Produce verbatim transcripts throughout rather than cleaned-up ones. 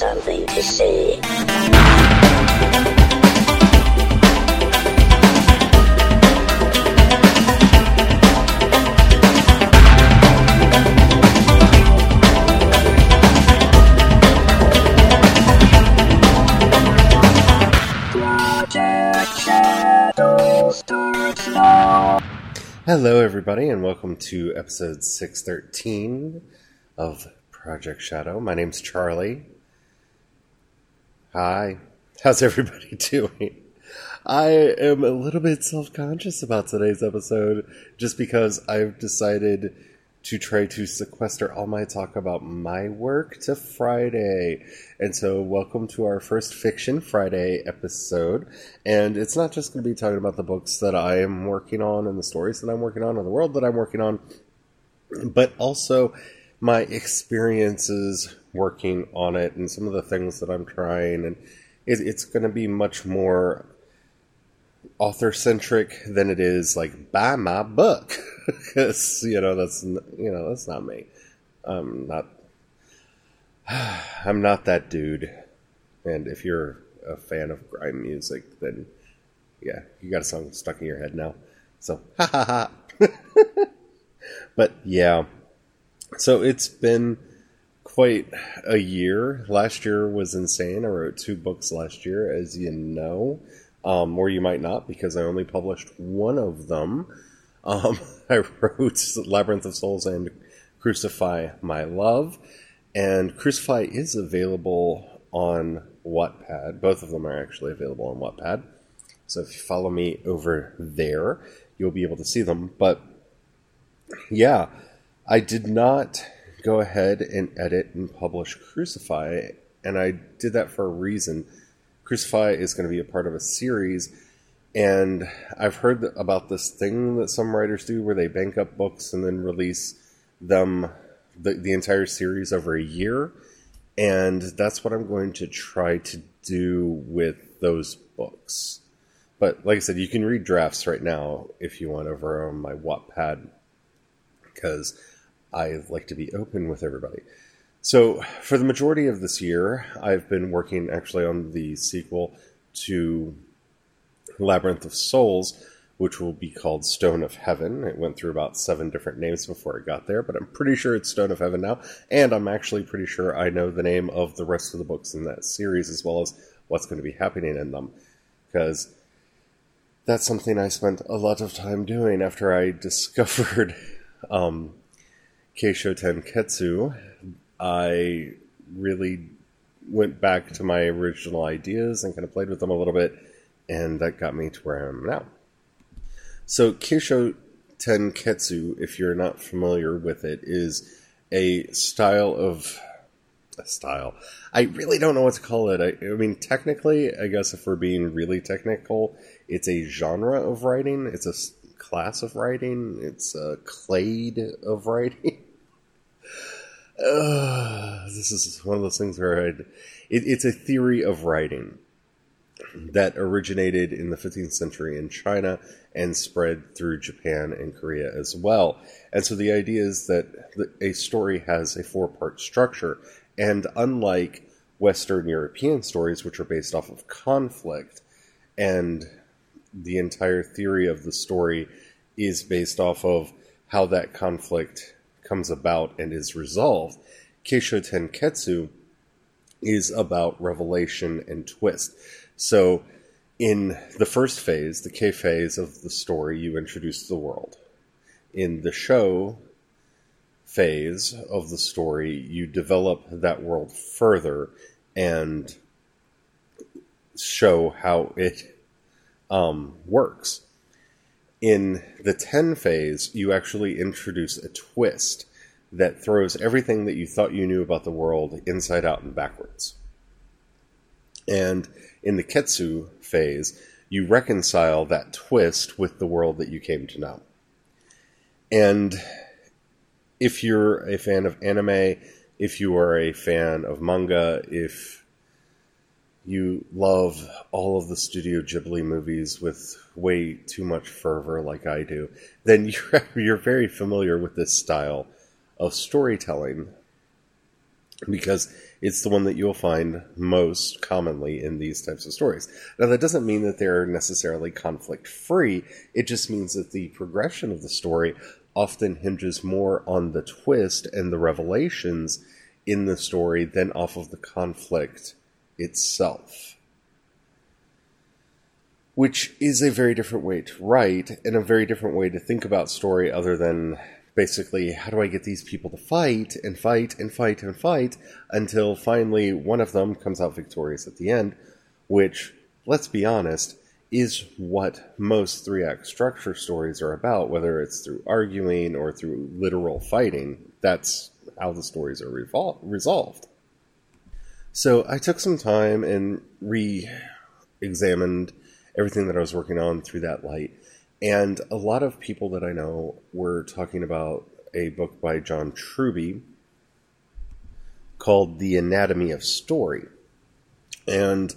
something to see. Hello, everybody, and welcome to episode six thirteen of Project Shadow. My name's Charlie. Hi. How's everybody doing? I am a little bit self-conscious about today's episode just because I've decided to try to sequester all my talk about my work to Friday. And so welcome to our first Fiction Friday episode. And it's not just going to be talking about the books that I am working on and the stories that I'm working on and the world that I'm working on, but also my experiences working on it and some of the things that I'm trying. And it, it's going to be much more author-centric than it is like, buy my book. Because, you know, that's, you know, that's not me. I'm not, I'm not that dude. And if you're a fan of grime music, then yeah, you got a song stuck in your head now. So, ha ha ha. But yeah, so it's been quite a year. Last year was insane. I wrote two books last year, as you know. Um, or you might not, because I only published one of them. Um, I wrote Labyrinth of Souls and Crucify My Love. And Crucify is available on Wattpad. Both of them are actually available on Wattpad. So if you follow me over there, you'll be able to see them. But yeah, I did not go ahead and edit and publish Crucify. And I did that for a reason. Crucify is going to be a part of a series, and I've heard about this thing that some writers do where they bank up books and then release them, the, the entire series over a year, and that's what I'm going to try to do with those books. But like I said, you can read drafts right now if you want over on my Wattpad, because I like to be open with everybody. So, for the majority of this year, I've been working actually on the sequel to Labyrinth of Souls, which will be called Stone of Heaven. It went through about seven different names before it got there, but I'm pretty sure it's Stone of Heaven now, and I'm actually pretty sure I know the name of the rest of the books in that series, as well as what's going to be happening in them, because that's something I spent a lot of time doing after I discovered um, Kishotenketsu. I really went back to my original ideas and kind of played with them a little bit, and that got me to where I am now. So Kishotenketsu, if you're not familiar with it, is a style of... a style. I really don't know what to call it. I, I mean, technically, I guess if we're being really technical, it's a genre of writing. It's a class of writing. It's a clade of writing. Uh, this is one of those things where I'd, it, it's a theory of writing that originated in the fifteenth century in China and spread through Japan and Korea as well. And so the idea is that the, a story has a four-part structure. And unlike Western European stories, which are based off of conflict, and the entire theory of the story is based off of how that conflict comes about and is resolved, Kishotenketsu is about revelation and twist. So in the first phase, the K phase of the story, you introduce the world. In the show phase of the story, you develop that world further and show how it um, works. In the ten phase, you actually introduce a twist that throws everything that you thought you knew about the world inside out and backwards. And in the Ketsu phase, you reconcile that twist with the world that you came to know. And if you're a fan of anime, if you are a fan of manga, if you love all of the Studio Ghibli movies with way too much fervor like I do, then you're, you're very familiar with this style of storytelling. because it's the one that you'll find most commonly in these types of stories. Now, that doesn't mean that they're necessarily conflict-free. It just means that the progression of the story often hinges more on the twist and the revelations in the story than off of the conflict itself. Which is a very different way to write, and a very different way to think about story other than... basically, how do I get these people to fight and fight and fight and fight until finally one of them comes out victorious at the end, which, let's be honest, is what most three-act structure stories are about, whether it's through arguing or through literal fighting. That's how the stories are revol- resolved. So I took some time and re-examined everything that I was working on through that light. And a lot of people that I know were talking about a book by John Truby called The Anatomy of Story. And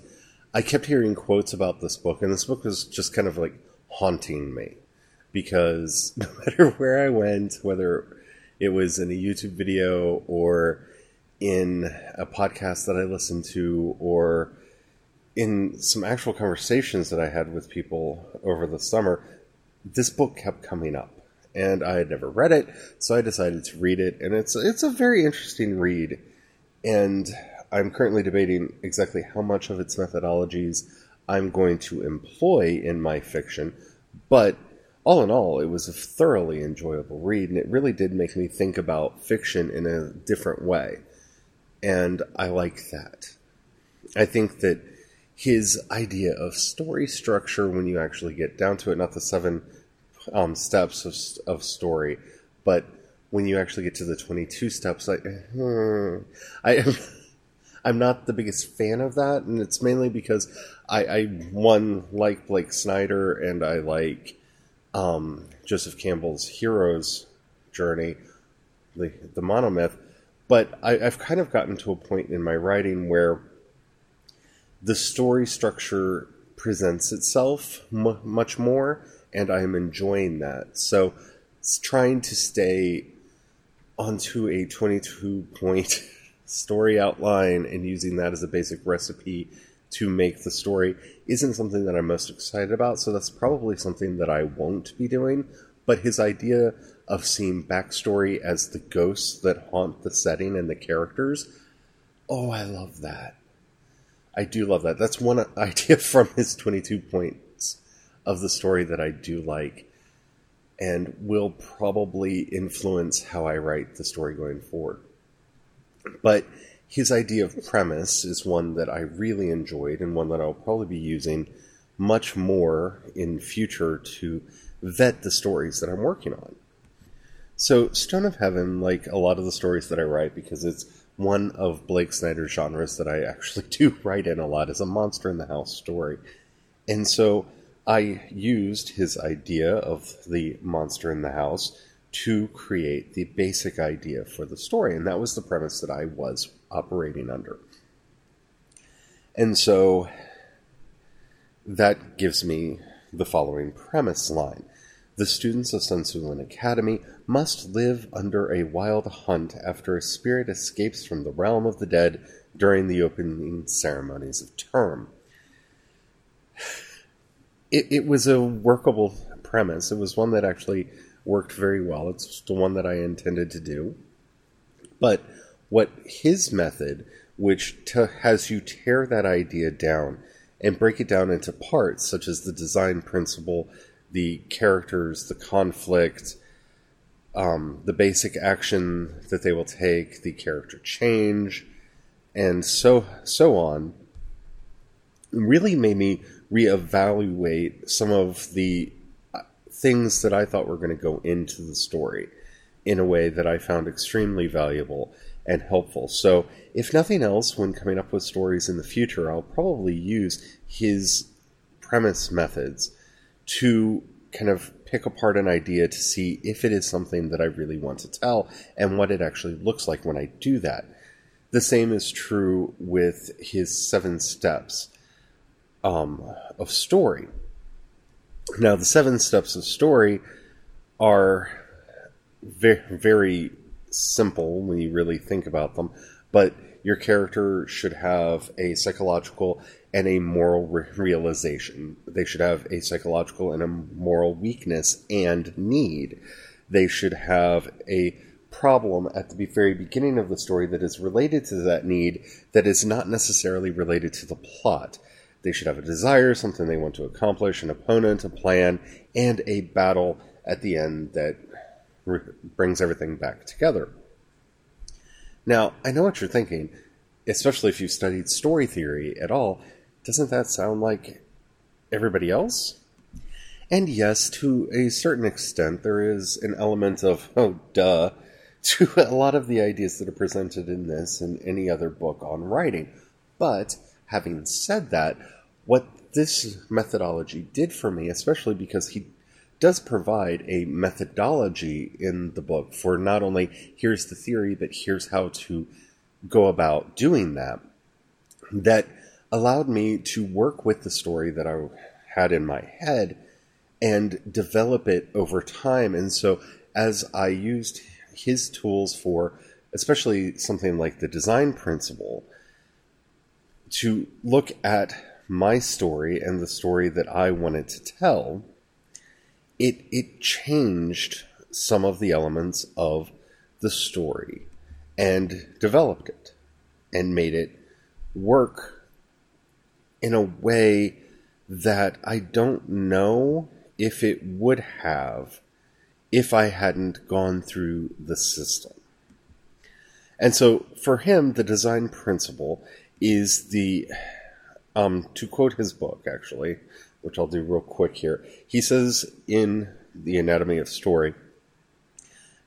I kept hearing quotes about this book, and this book was just kind of like haunting me. Because no matter where I went, whether it was in a YouTube video or in a podcast that I listened to or in some actual conversations that I had with people over the summer, this book kept coming up, and I had never read it, so I decided to read it, and it's it's a very interesting read, and I'm currently debating exactly how much of its methodologies I'm going to employ in my fiction, but all in all, it was a thoroughly enjoyable read, and it really did make me think about fiction in a different way, and I like that. I think that his idea of story structure, when you actually get down to it, not the seven um, steps of, of story, but when you actually get to the twenty-two steps, I, hmm, I am, I'm not the biggest fan of that, and it's mainly because I, I one, like Blake Snyder, and I like um, Joseph Campbell's hero's journey, the, the monomyth, but I, I've kind of gotten to a point in my writing where the story structure presents itself m- much more, and I am enjoying that. So it's trying to stay onto a twenty-two point story outline and using that as a basic recipe to make the story isn't something that I'm most excited about, so that's probably something that I won't be doing. But his idea of seeing backstory as the ghosts that haunt the setting and the characters, oh, I love that. I do love that. That's one idea from his twenty-two points of the story that I do like and will probably influence how I write the story going forward. But his idea of premise is one that I really enjoyed and one that I'll probably be using much more in future to vet the stories that I'm working on. So Stone of Heaven, like a lot of the stories that I write, because it's one of Blake Snyder's genres that I actually do write in a lot, is a monster in the house story. And so I used his idea of the monster in the house to create the basic idea for the story. And that was the premise that I was operating under. And so that gives me the following premise line. The students of Sun Su Lin Academy must live under a wild hunt after a spirit escapes from the realm of the dead during the opening ceremonies of term. It, it was a workable premise. It was one that actually worked very well. It's the one that I intended to do. But what his method, which t- has you tear that idea down and break it down into parts, such as the design principle, the characters, the conflict, um, the basic action that they will take, the character change, and so so on, really made me reevaluate some of the things that I thought were going to go into the story in a way that I found extremely valuable and helpful. So if nothing else, when coming up with stories in the future, I'll probably use his premise methods to kind of pick apart an idea to see if it is something that I really want to tell and what it actually looks like when I do that. The same is true with his seven steps um, of story. Now, the seven steps of story are very, very simple when you really think about them, but your character should have a psychological and a moral re- realization. They should have a psychological and a moral weakness and need. They should have a problem at the very beginning of the story that is related to that need that is not necessarily related to the plot. They should have a desire, something they want to accomplish, an opponent, a plan, and a battle at the end that re- brings everything back together. Now, I know what you're thinking, especially if you've studied story theory at all. Doesn't that sound like everybody else? And yes, to a certain extent, there is an element of, oh, duh, to a lot of the ideas that are presented in this and any other book on writing. But having said that, what this methodology did for me, especially because he does provide a methodology in the book for not only here's the theory, but here's how to go about doing that, that allowed me to work with the story that I had in my head and develop it over time. And so as I used his tools for, especially something like the design principle, to look at my story and the story that I wanted to tell, it it changed some of the elements of the story and developed it and made it work in a way that I don't know if it would have if I hadn't gone through the system. And so for him, the design principle is the, um, to quote his book, actually, which I'll do real quick here. He says in The Anatomy of Story,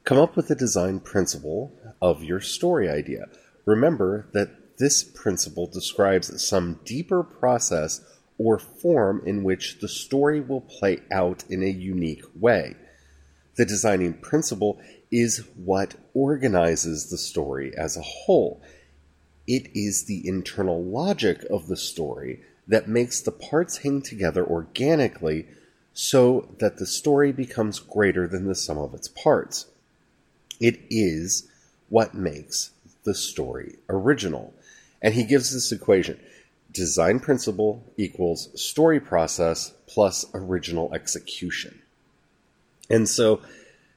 come up with the design principle of your story idea. Remember that this principle describes some deeper process or form in which the story will play out in a unique way. The designing principle is what organizes the story as a whole. It is the internal logic of the story that makes the parts hang together organically so that the story becomes greater than the sum of its parts. It is what makes the story original. And he gives this equation. Design principle equals story process plus original execution. And so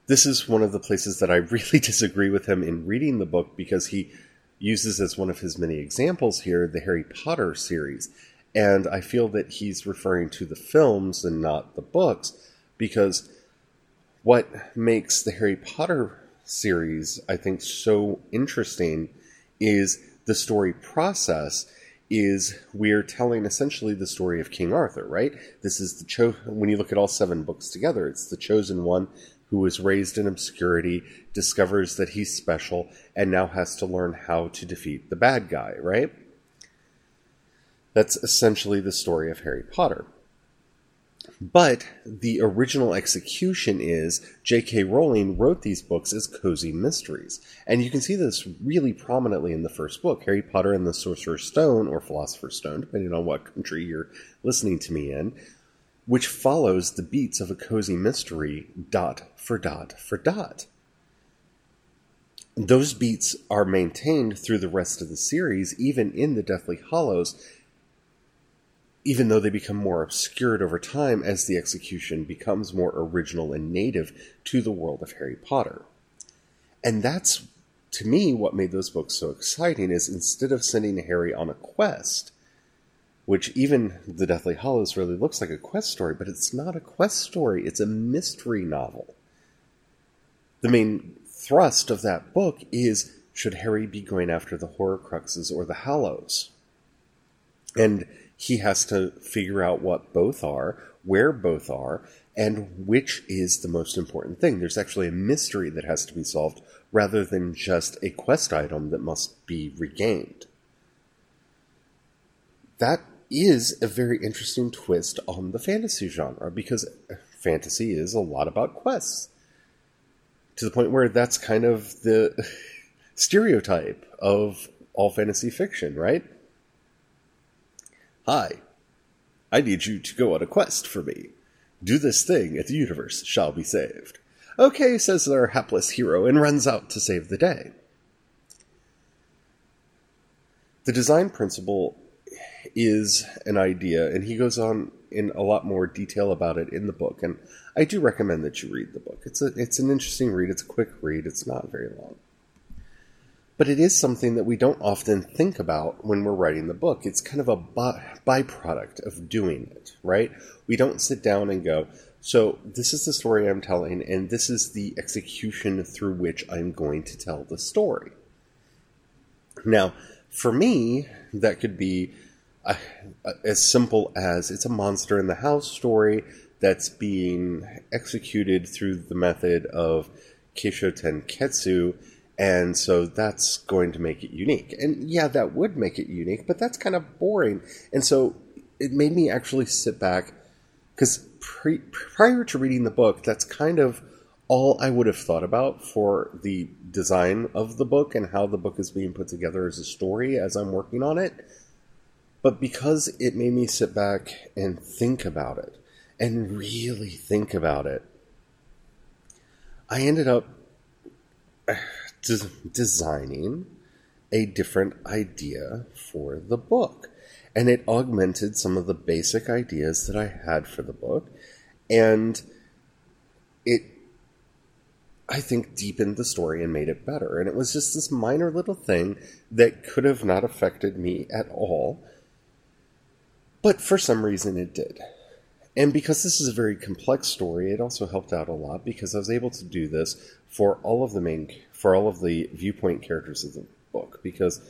this is one of the places that I really disagree with him in reading the book, because he uses as one of his many examples here the Harry Potter series. And I feel that he's referring to the films and not the books, because what makes the Harry Potter series, I think, so interesting is the story process is we're telling essentially the story of King Arthur, right? This is the cho- when you look at all seven books together, it's the chosen one who was raised in obscurity, discovers that he's special, and now has to learn how to defeat the bad guy, right? That's essentially the story of Harry Potter. But the original execution is J K Rowling wrote these books as cozy mysteries. And you can see this really prominently in the first book, Harry Potter and the Sorcerer's Stone, or Philosopher's Stone, depending on what country you're listening to me in, which follows the beats of a cozy mystery dot for dot for dot. Those beats are maintained through the rest of the series, even in the Deathly Hallows, even though they become more obscured over time as the execution becomes more original and native to the world of Harry Potter. And that's, to me, what made those books so exciting, is instead of sending Harry on a quest, which even the Deathly Hallows really looks like a quest story, but it's not a quest story, it's a mystery novel. The main thrust of that book is, should Harry be going after the Horcruxes or the Hallows? And he has to figure out what both are, where both are, and which is the most important thing. There's actually a mystery that has to be solved rather than just a quest item that must be regained. That is a very interesting twist on the fantasy genre, because fantasy is a lot about quests, to the point where that's kind of the stereotype of all fantasy fiction, right? Hi, I need you to go on a quest for me. Do this thing, and the universe shall be saved. Okay, says their hapless hero, and runs out to save the day. the design principle is an idea, and he goes on in a lot more detail about it in the book, and I do recommend that you read the book. It's a, it's an interesting read. It's a quick read. It's not very long. But it is something that we don't often think about when we're writing the book. It's kind of a byproduct of doing it, right? We don't sit down and go, so this is the story I'm telling, and this is the execution through which I'm going to tell the story. Now, for me, that could be a, a, as simple as it's a monster in the house story that's being executed through the method of Kishotenketsu, and so that's going to make it unique. And yeah, that would make it unique, but that's kind of boring. And so it made me actually sit back, because pre- prior to reading the book, that's kind of all I would have thought about for the design of the book and how the book is being put together as a story as I'm working on it. But because it made me sit back and think about it, and really think about it, I ended up des- designing a different idea for the book. And it augmented some of the basic ideas that I had for the book. And it, I think, deepened the story and made it better. And it was just this minor little thing that could have not affected me at all. But for some reason it did. And because this is a very complex story, it also helped out a lot because I was able to do this for all of the main, for all of the viewpoint characters of the book. Because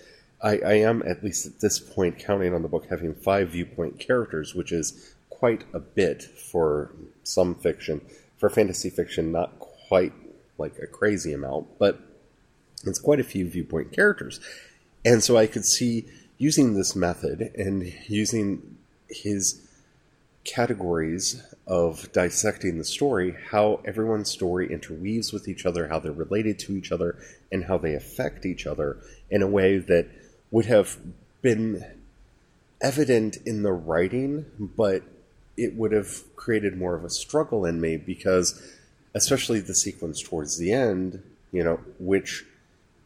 I, I am, at least at this point, counting on the book having five viewpoint characters, which is quite a bit for some fiction. For fantasy fiction, not quite like a crazy amount, but it's quite a few viewpoint characters. And so I could see, using this method and using his categories of dissecting the story, how everyone's story interweaves with each other, how they're related to each other, and how they affect each other in a way that would have been evident in the writing, but it would have created more of a struggle in me because, especially the sequence towards the end, you know, which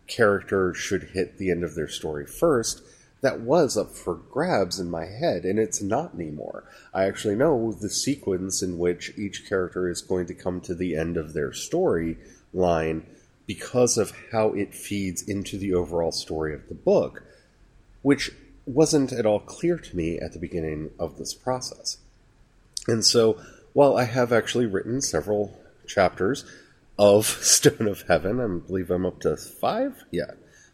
character should hit the end of their story first, that was up for grabs in my head, and it's not anymore. I actually know the sequence in which each character is going to come to the end of their story line because of how it feeds into the overall story of the book, which wasn't at all clear to me at the beginning of this process. And so, while I have actually written several chapters of Stone of Heaven, I believe I'm up to five? Yeah.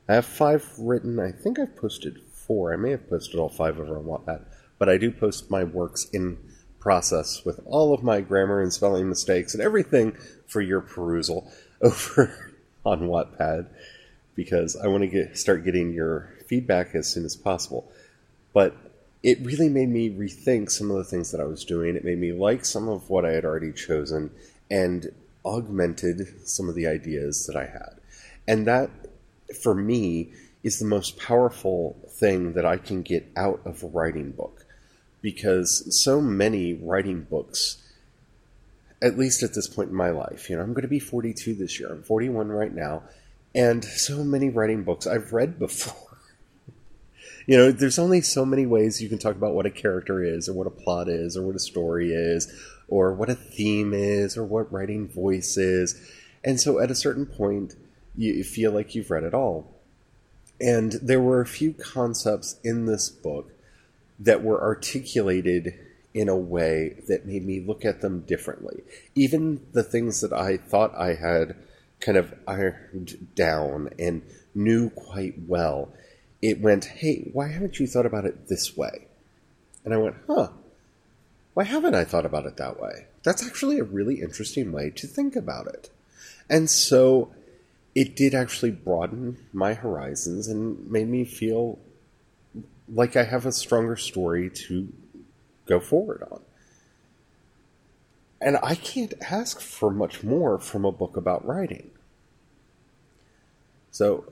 I have five written. I think I've posted four. I may have posted all five over on Wattpad, but I do post my works in process with all of my grammar and spelling mistakes and everything for your perusal over on Wattpad because I want to get start getting your feedback as soon as possible. But it really made me rethink some of the things that I was doing. It made me like some of what I had already chosen and augmented some of the ideas that I had. And that, for me, is the most powerful thing that I can get out of a writing book. Because so many writing books, at least at this point in my life, you know, I'm going to be forty-two this year. I'm forty-one right now. And so many writing books I've read before. You know, there's only so many ways you can talk about what a character is, or what a plot is, or what a story is, or what a theme is, or what writing voice is. And so at a certain point, you feel like you've read it all. And there were a few concepts in this book that were articulated in a way that made me look at them differently. Even the things that I thought I had kind of ironed down and knew quite well, it went, hey, why haven't you thought about it this way? And I went, huh, why haven't I thought about it that way? That's actually a really interesting way to think about it. And so it did actually broaden my horizons and made me feel like I have a stronger story to go forward on. And I can't ask for much more from a book about writing. So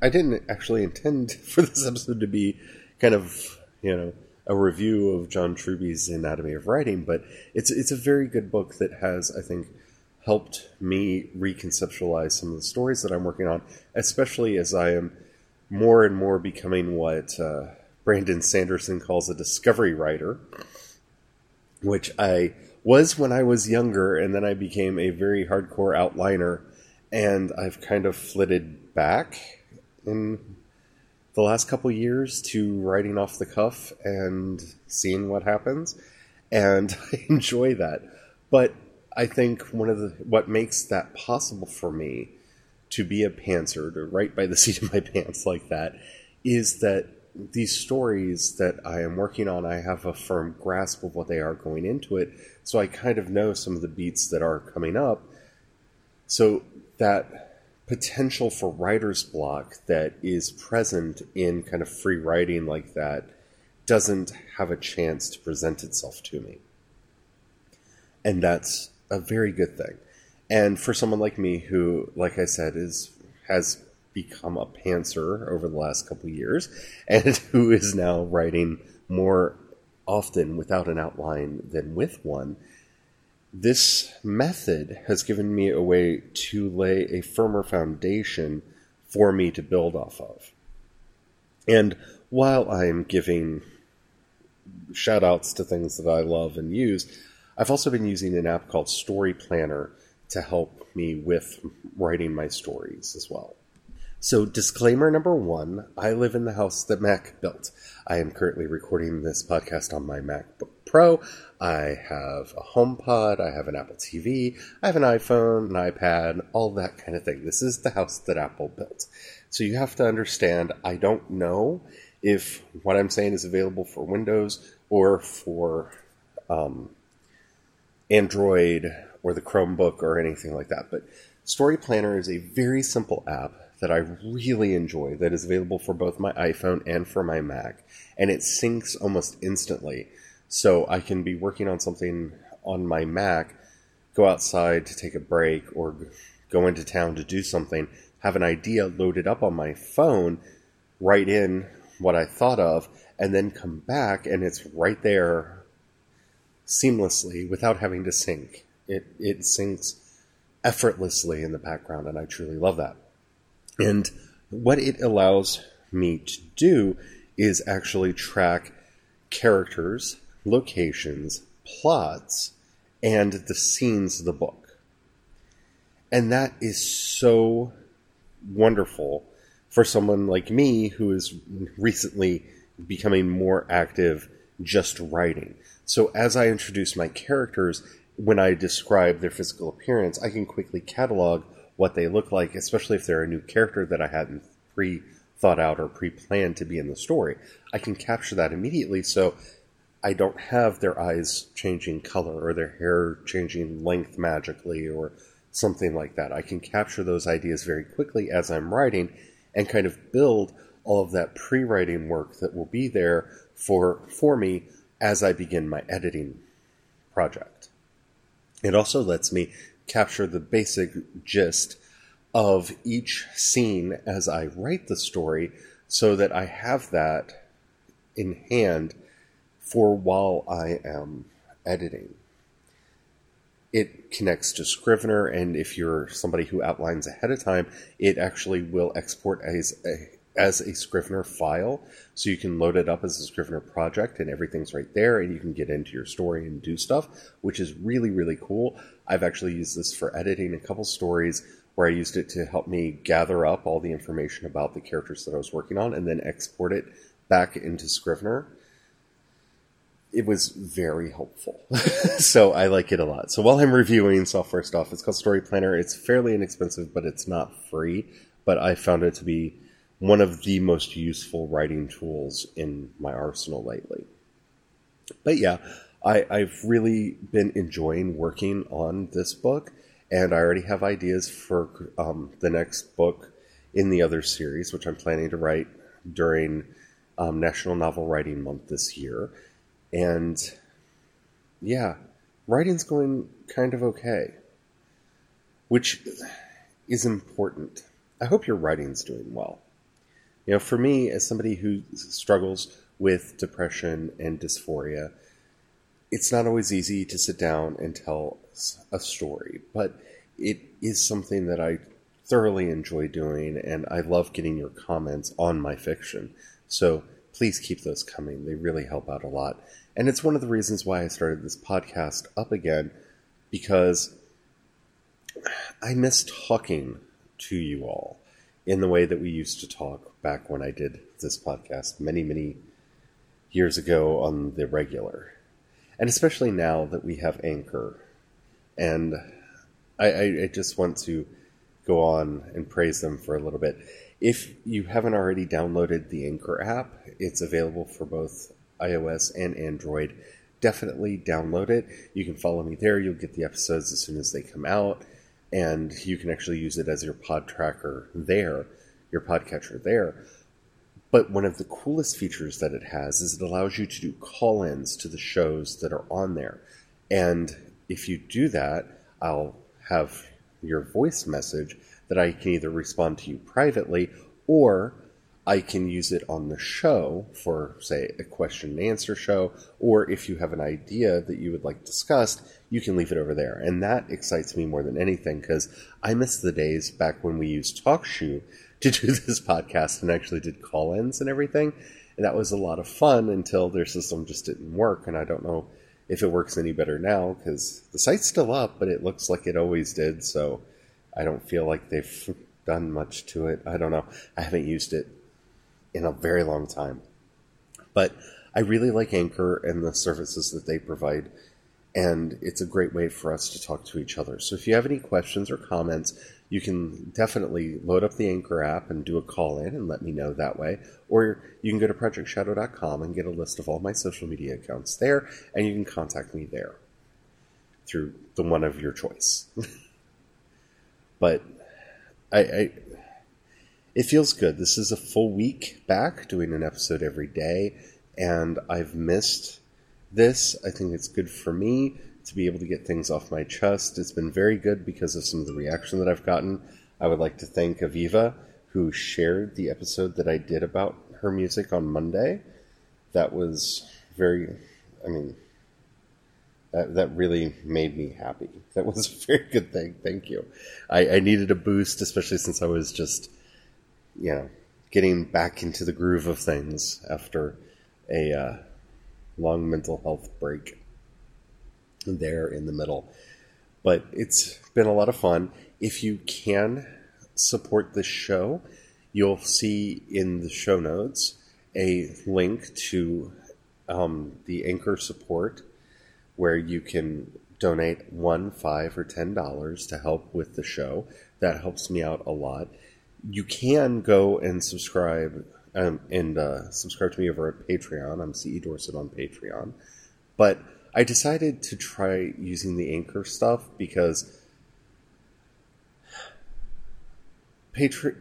I didn't actually intend for this episode to be kind of, you know, a review of John Truby's Anatomy of Writing, but it's it's a very good book that has, I think, helped me reconceptualize some of the stories that I'm working on, especially as I am more and more becoming what uh, Brandon Sanderson calls a discovery writer, which I was when I was younger, and then I became a very hardcore outliner, and I've kind of flitted back in the last couple years to writing off the cuff and seeing what happens, and I enjoy that. But I think one of the what makes that possible for me to be a pantser, to write by the seat of my pants like that, is that these stories that I am working on, I have a firm grasp of what they are going into it, so I kind of know some of the beats that are coming up. So that potential for writer's block that is present in kind of free writing like that doesn't have a chance to present itself to me. And that's a very good thing. And for someone like me who, like I said, is has become a pantser over the last couple of years, and who is now writing more often without an outline than with one, this method has given me a way to lay a firmer foundation for me to build off of. And while I'm giving shout-outs to things that I love and use, I've also been using an app called Story Planner to help me with writing my stories as well. So disclaimer number one, I live in the house that Mac built. I am currently recording this podcast on my MacBook Pro. I have a HomePod, I have an Apple T V, I have an iPhone, an iPad, all that kind of thing. This is the house that Apple built. So you have to understand, I don't know if what I'm saying is available for Windows or for um, Android or the Chromebook or anything like that. But Story Planner is a very simple app that I really enjoy that is available for both my iPhone and for my Mac. And it syncs almost instantly. So I can be working on something on my Mac, go outside to take a break or go into town to do something, have an idea loaded up on my phone, write in what I thought of, and then come back and it's right there seamlessly without having to sync. It, it syncs effortlessly in the background, and I truly love that. And what it allows me to do is actually track characters, locations, plots, and the scenes of the book. And that is so wonderful for someone like me who is recently becoming more active just writing. So as I introduce my characters, when I describe their physical appearance, I can quickly catalog what they look like, especially if they're a new character that I hadn't pre-thought out or pre-planned to be in the story. I can capture that immediately, so I don't have their eyes changing color or their hair changing length magically or something like that. I can capture those ideas very quickly as I'm writing and kind of build all of that pre-writing work that will be there for, for me as I begin my editing project. It also lets me capture the basic gist of each scene as I write the story so that I have that in hand for while I am editing. It connects to Scrivener, and if you're somebody who outlines ahead of time, it actually will export as a, as a Scrivener file, so you can load it up as a Scrivener project, and everything's right there, and you can get into your story and do stuff, which is really, really cool. I've actually used this for editing a couple stories where I used it to help me gather up all the information about the characters that I was working on and then export it back into Scrivener. It was very helpful. So I like it a lot. So while I'm reviewing software stuff, it's called Story Planner. It's fairly inexpensive, but it's not free. But I found it to be one of the most useful writing tools in my arsenal lately. But yeah, I, I've really been enjoying working on this book, and I already have ideas for um, the next book in the other series, which I'm planning to write during um, National Novel Writing Month this year. And yeah, writing's going kind of okay, which is important. I hope your writing's doing well. You know, for me, as somebody who struggles with depression and dysphoria, it's not always easy to sit down and tell a story, but it is something that I thoroughly enjoy doing, and I love getting your comments on my fiction. So please keep those coming. They really help out a lot. And it's one of the reasons why I started this podcast up again, because I miss talking to you all in the way that we used to talk back when I did this podcast many, many years ago on the regular. And especially now that we have Anchor. And I, I, I just want to go on and praise them for a little bit. If you haven't already downloaded the Anchor app, it's available for both iOS and Android. Definitely download it. You can follow me there. You'll get the episodes as soon as they come out. And you can actually use it as your pod tracker there, your podcatcher there. But one of the coolest features that it has is it allows you to do call-ins to the shows that are on there. And if you do that, I'll have your voice message that I can either respond to you privately, or I can use it on the show for, say, a question and answer show, or if you have an idea that you would like discussed, you can leave it over there. And that excites me more than anything, because I miss the days back when we used Talk Shoe to do this podcast and actually did call-ins and everything. And that was a lot of fun until their system just didn't work. And I don't know if it works any better now, because the site's still up, but it looks like it always did. So I don't feel like they've done much to it. I don't know. I haven't used it in a very long time. But I really like Anchor and the services that they provide, and it's a great way for us to talk to each other. So if you have any questions or comments, you can definitely load up the Anchor app and do a call-in and let me know that way. Or you can go to project shadow dot com and get a list of all my social media accounts there, and you can contact me there through the one of your choice. But I... I It feels good. This is a full week back, doing an episode every day, and I've missed this. I think it's good for me to be able to get things off my chest. It's been very good because of some of the reaction that I've gotten. I would like to thank Aviva, who shared the episode that I did about her music on Monday. That was very, I mean, that, that really made me happy. That was a very good thing. Thank you. I, I needed a boost, especially since I was just... you know, getting back into the groove of things after a uh, long mental health break there in the middle. But it's been a lot of fun. If you can support this show, you'll see in the show notes a link to um, the Anchor support, where you can donate one, five, or ten dollars to help with the show. That helps me out a lot. You can go and subscribe um, and uh, subscribe to me over at Patreon. I'm C E. Dorest on Patreon. But I decided to try using the Anchor stuff because Patreon.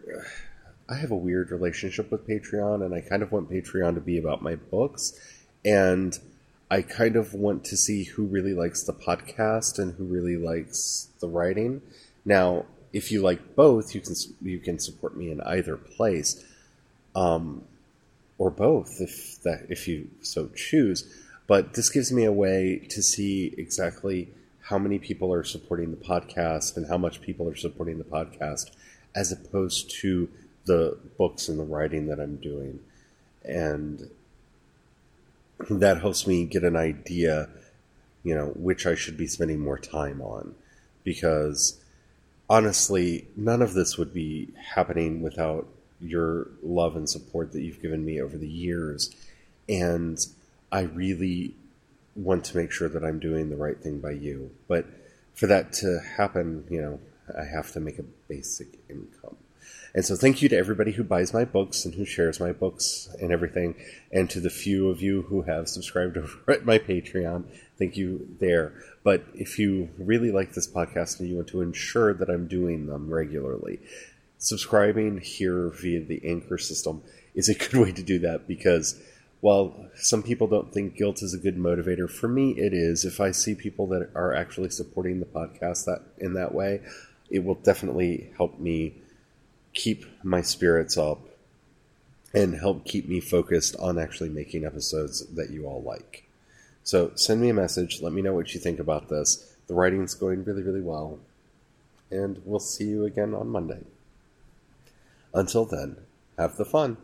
I have a weird relationship with Patreon, and I kind of want Patreon to be about my books. And I kind of want to see who really likes the podcast and who really likes the writing. Now, if you like both, you can you can support me in either place, um, or both if that if you so choose. But this gives me a way to see exactly how many people are supporting the podcast and how much people are supporting the podcast, as opposed to the books and the writing that I'm doing, and that helps me get an idea, you know, which I should be spending more time on, because honestly, none of this would be happening without your love and support that you've given me over the years. And I really want to make sure that I'm doing the right thing by you. But for that to happen, you know, I have to make a basic income. And so thank you to everybody who buys my books and who shares my books and everything. And to the few of you who have subscribed over at my Patreon, thank you there. But if you really like this podcast and you want to ensure that I'm doing them regularly, subscribing here via the Anchor system is a good way to do that, because while some people don't think guilt is a good motivator, for me it is. If I see people that are actually supporting the podcast that in that way, it will definitely help me keep my spirits up and help keep me focused on actually making episodes that you all like. So send me a message. Let me know what you think about this. The writing's going really, really well. And we'll see you again on Monday. Until then, have the fun.